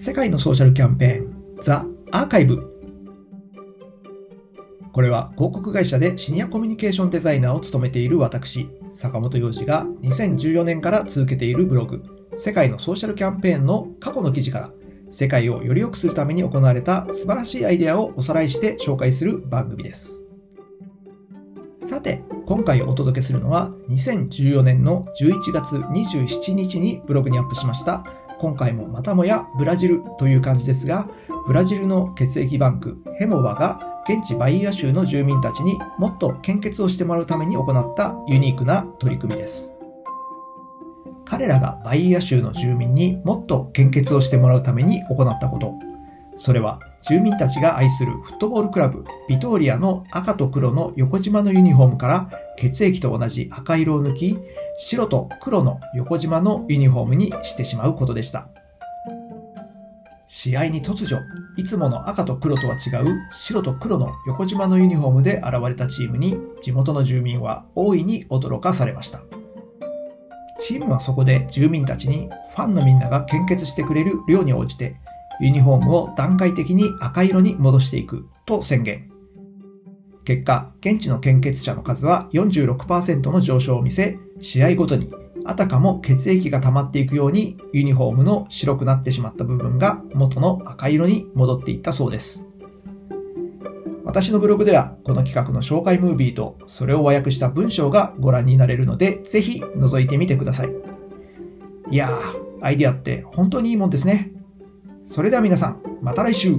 世界のソーシャルキャンペーン TheArchive。 これは広告会社でシニアコミュニケーションデザイナーを務めている私、坂本洋二が2014年から続けているブログ、世界のソーシャルキャンペーンの過去の記事から、世界をより良くするために行われた素晴らしいアイデアをおさらいして紹介する番組です。さて、今回お届けするのは2014年の11月27日にブログにアップしました、今回もまたもやブラジルという感じですが、ブラジルの血液バンクヘモバが現地バイア州の住民たちにもっと献血をしてもらうために行ったユニークな取り組みです。彼らがバイア州の住民にもっと献血をしてもらうために行ったこと。それは住民たちが愛するフットボールクラブ、ビトーリアの赤と黒の横縞のユニフォームから血液と同じ赤色を抜き、白と黒の横縞のユニフォームにしてしまうことでした。試合に突如、いつもの赤と黒とは違う白と黒の横縞のユニフォームで現れたチームに地元の住民は大いに驚かされました。チームはそこで住民たちにファンのみんなが献血してくれる量に応じて、ユニフォームを段階的に赤色に戻していくと宣言。結果、現地の献血者の数は 46% の上昇を見せ、試合ごとにあたかも血液が溜まっていくようにユニフォームの白くなってしまった部分が元の赤色に戻っていったそうです。私のブログではこの企画の紹介ムービーとそれを和訳した文章がご覧になれるので、ぜひ覗いてみてください。いやー、アイデアって本当にいいもんですね。それでは皆さん、また来週。